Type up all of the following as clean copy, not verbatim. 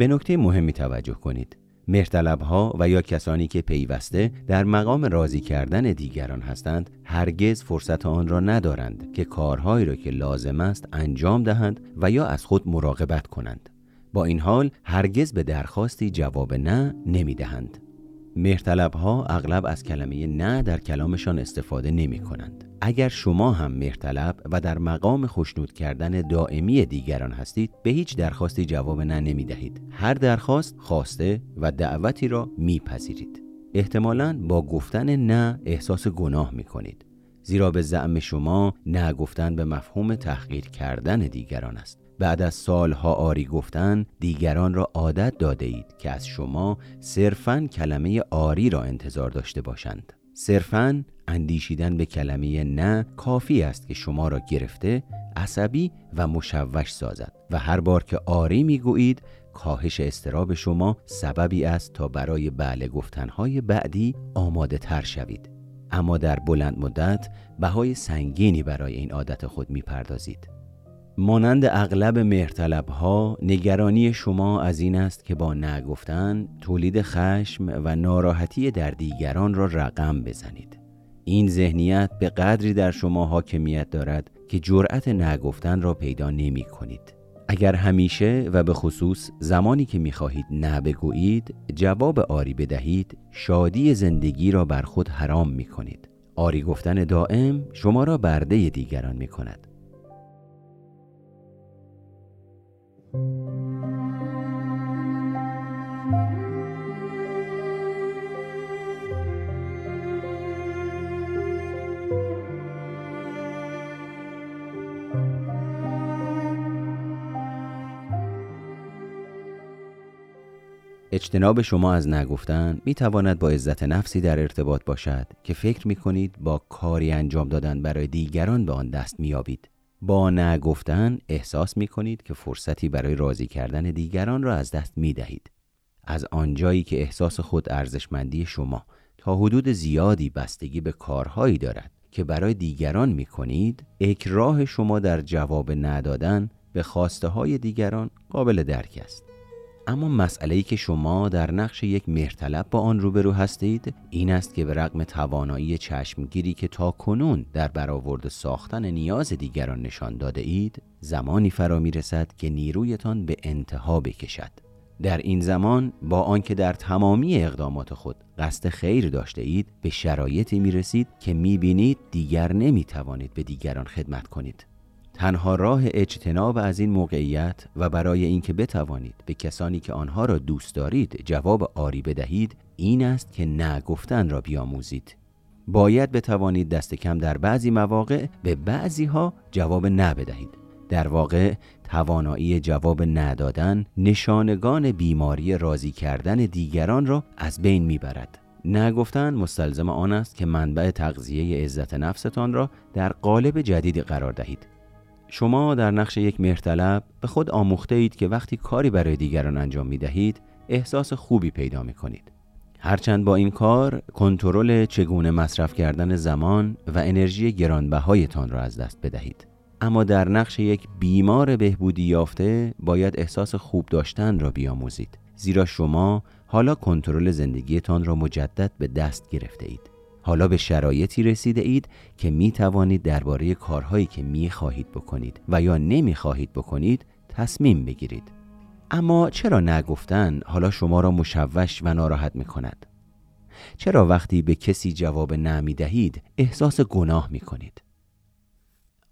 به نکته مهمی توجه کنید. مهرطلب‌ها و یا کسانی که پیوسته در مقام راضی کردن دیگران هستند، هرگز فرصت آن را ندارند که کارهایی را که لازم است انجام دهند و یا از خود مراقبت کنند. با این حال هرگز به درخواستی جواب نه نمی‌دهند. مهرطلب‌ها اغلب از کلمه نه در کلامشان استفاده نمی‌کنند. اگر شما هم مهرطلب و در مقام خوشنود کردن دائمی دیگران هستید، به هیچ درخواستی جواب نه نمی‌دهید. هر درخواست، خواسته و دعوتی را می‌پذیرید. احتمالاً با گفتن نه احساس گناه می‌کنید، زیرا به زعم شما نه گفتن به مفهوم تحقیر کردن دیگران است. بعد از سالها آری گفتن، دیگران را عادت داده اید که از شما صرفاً کلمه آری را انتظار داشته باشند. صرفاً اندیشیدن به کلمه نه کافی است که شما را گرفته، عصبی و مشوش سازد و هر بار که آری میگویید، کاهش اضطراب شما سببی است تا برای بله گفتنهای بعدی آماده تر شوید. اما در بلند مدت بهای سنگینی برای این عادت خود میپردازید. مانند اغلب مهرطلب‌ها، نگرانی شما از این است که با نه گفتن تولید خشم و ناراحتی در دیگران را رقم بزنید. این ذهنیت به قدری در شما حاکمیت دارد که جرأت نه گفتن را پیدا نمی کنید. اگر همیشه و به خصوص زمانی که می خواهید نه بگویید، جواب آری بدهید، شادی زندگی را بر خود حرام می کنید. آری گفتن دائم شما را برده دیگران می کند. اجتناب شما از نگفتن می تواند با عزت نفسی در ارتباط باشد که فکر می کنید با کاری انجام دادن برای دیگران به آن دست می یابید. با نگفتن احساس می کنید که فرصتی برای راضی کردن دیگران را از دست می دهید. از آنجایی که احساس خود ارزشمندی شما تا حدود زیادی بستگی به کارهایی دارد که برای دیگران می کنید، اکراه شما در جواب ندادن به خواسته های دیگران قابل درک است. اما مسئله‌ای که شما در نقش یک مهرطلب با آن روبرو هستید، این است که به رغم توانایی چشمگیری که تاکنون در برآورد ساختن نیاز دیگران نشان داده اید، زمانی فرا می‌رسد که نیرویتان به انتها بکشد. در این زمان، با آنکه در تمامی اقدامات خود قصد خیر داشته اید، به شرایطی می‌رسید که می‌بینید دیگر نمی‌توانید به دیگران خدمت کنید. تنها راه اجتناب از این موقعیت و برای اینکه بتوانید به کسانی که آنها را دوست دارید جواب آری بدهید، این است که نه گفتن را بیاموزید. باید بتوانید دست کم در بعضی مواقع به بعضی ها جواب نه بدهید. در واقع توانایی جواب ندادن نشانگان بیماری راضی کردن دیگران را از بین میبرد. نه گفتن مستلزم آن است که منبع تغذیه عزت نفستان را در قالب جدیدی قرار دهید. شما در نقش یک مهرطلب به خود آموخته اید که وقتی کاری برای دیگران انجام می دهید، احساس خوبی پیدا می کنید. هرچند با این کار کنترل چگونه مصرف کردن زمان و انرژی گرانبهایتان را از دست بدهید. اما در نقش یک بیمار بهبودی یافته باید احساس خوب داشتن را بیاموزید، زیرا شما حالا کنترل زندگیتان را مجدد به دست گرفته اید. حالا به شرایطی رسیده اید که می توانید درباره کارهایی که می خواهید بکنید و یا نمی خواهید بکنید تصمیم بگیرید. اما چرا نگفتن حالا شما را مشوش و ناراحت می کند؟ چرا وقتی به کسی جواب نمی دهید احساس گناه می کنید؟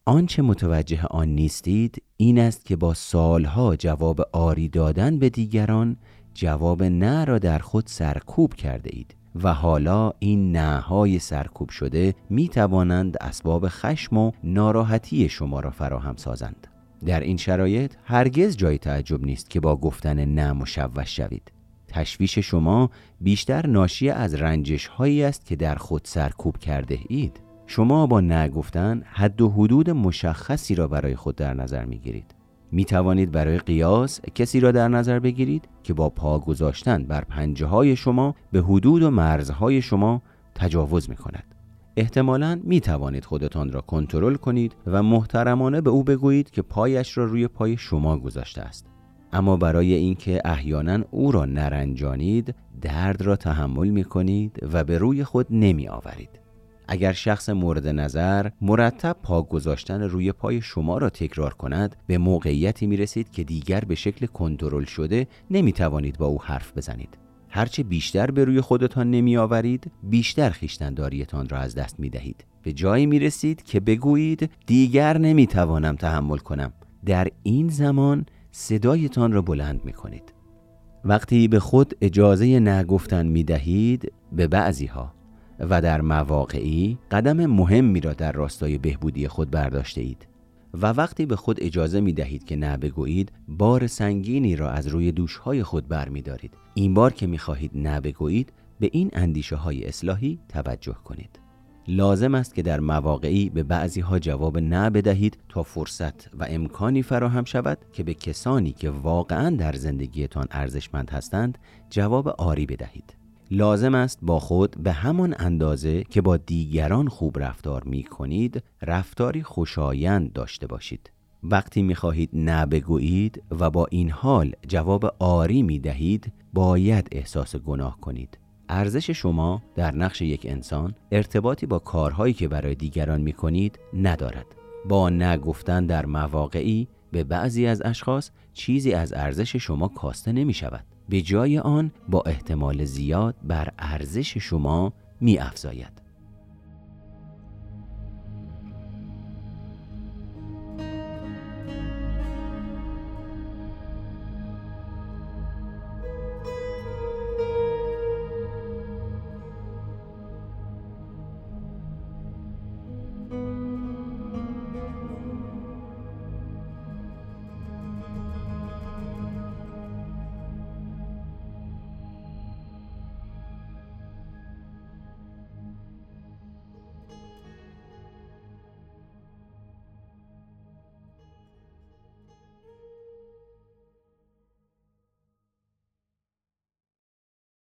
آنچه متوجه آن نیستید این است که با سالها جواب آری دادن به دیگران، جواب نه را در خود سرکوب کرده اید و حالا این نه‌های سرکوب شده می توانند اسباب خشم و ناراحتی شما را فراهم سازند. در این شرایط هرگز جای تعجب نیست که با گفتن نه مشوش شوید. تشویش شما بیشتر ناشی از رنجش هایی است که در خود سرکوب کرده اید. شما با نه گفتن حد و حدود مشخصی را برای خود در نظر می گیرید. می توانید برای قیاس کسی را در نظر بگیرید که با پا گذاشتن بر پنجه های شما به حدود و مرزهای شما تجاوز می کند. احتمالاً می توانید خودتان را کنترل کنید و محترمانه به او بگویید که پایش را روی پای شما گذاشته است. اما برای اینکه احیانا او را نرنجانید، درد را تحمل می کنید و به روی خود نمی آورید. اگر شخص مورد نظر مرتب پا گذاشتن روی پای شما را تکرار کند، به موقعیتی می رسید که دیگر به شکل کنترل شده نمی توانید با او حرف بزنید. هرچه بیشتر به روی خودتان نمی آورید، بیشتر خویشتنداریتان را از دست می دهید. به جایی می رسید که بگویید دیگر نمی توانم تحمل کنم. در این زمان صدایتان را بلند می کنید. وقتی به خود اجازه نگفتن می دهید، به بعضی ها و در مواقعی قدم مهمی را در راستای بهبودی خود برداشته اید. و وقتی به خود اجازه می دهید که نه بگویید، بار سنگینی را از روی دوشهای خود بر می دارید. این بار که می خواهید نه بگویید، به این اندیشه های اصلاحی توجه کنید. لازم است که در مواقعی به بعضی ها جواب نه بدهید تا فرصت و امکانی فراهم شود که به کسانی که واقعاً در زندگیتان ارزشمند هستند جواب آری بدهید. لازم است با خود به همان اندازه که با دیگران خوب رفتار می کنید، رفتاری خوشایند داشته باشید. وقتی می خواهید نه بگویید و با این حال جواب آری می دهید، باید احساس گناه کنید. ارزش شما در نقش یک انسان ارتباطی با کارهایی که برای دیگران می کنید ندارد. با نگفتن در مواقعی به بعضی از اشخاص چیزی از ارزش شما کاسته نمی شود. به جای آن با احتمال زیاد بر ارزش شما می افزاید.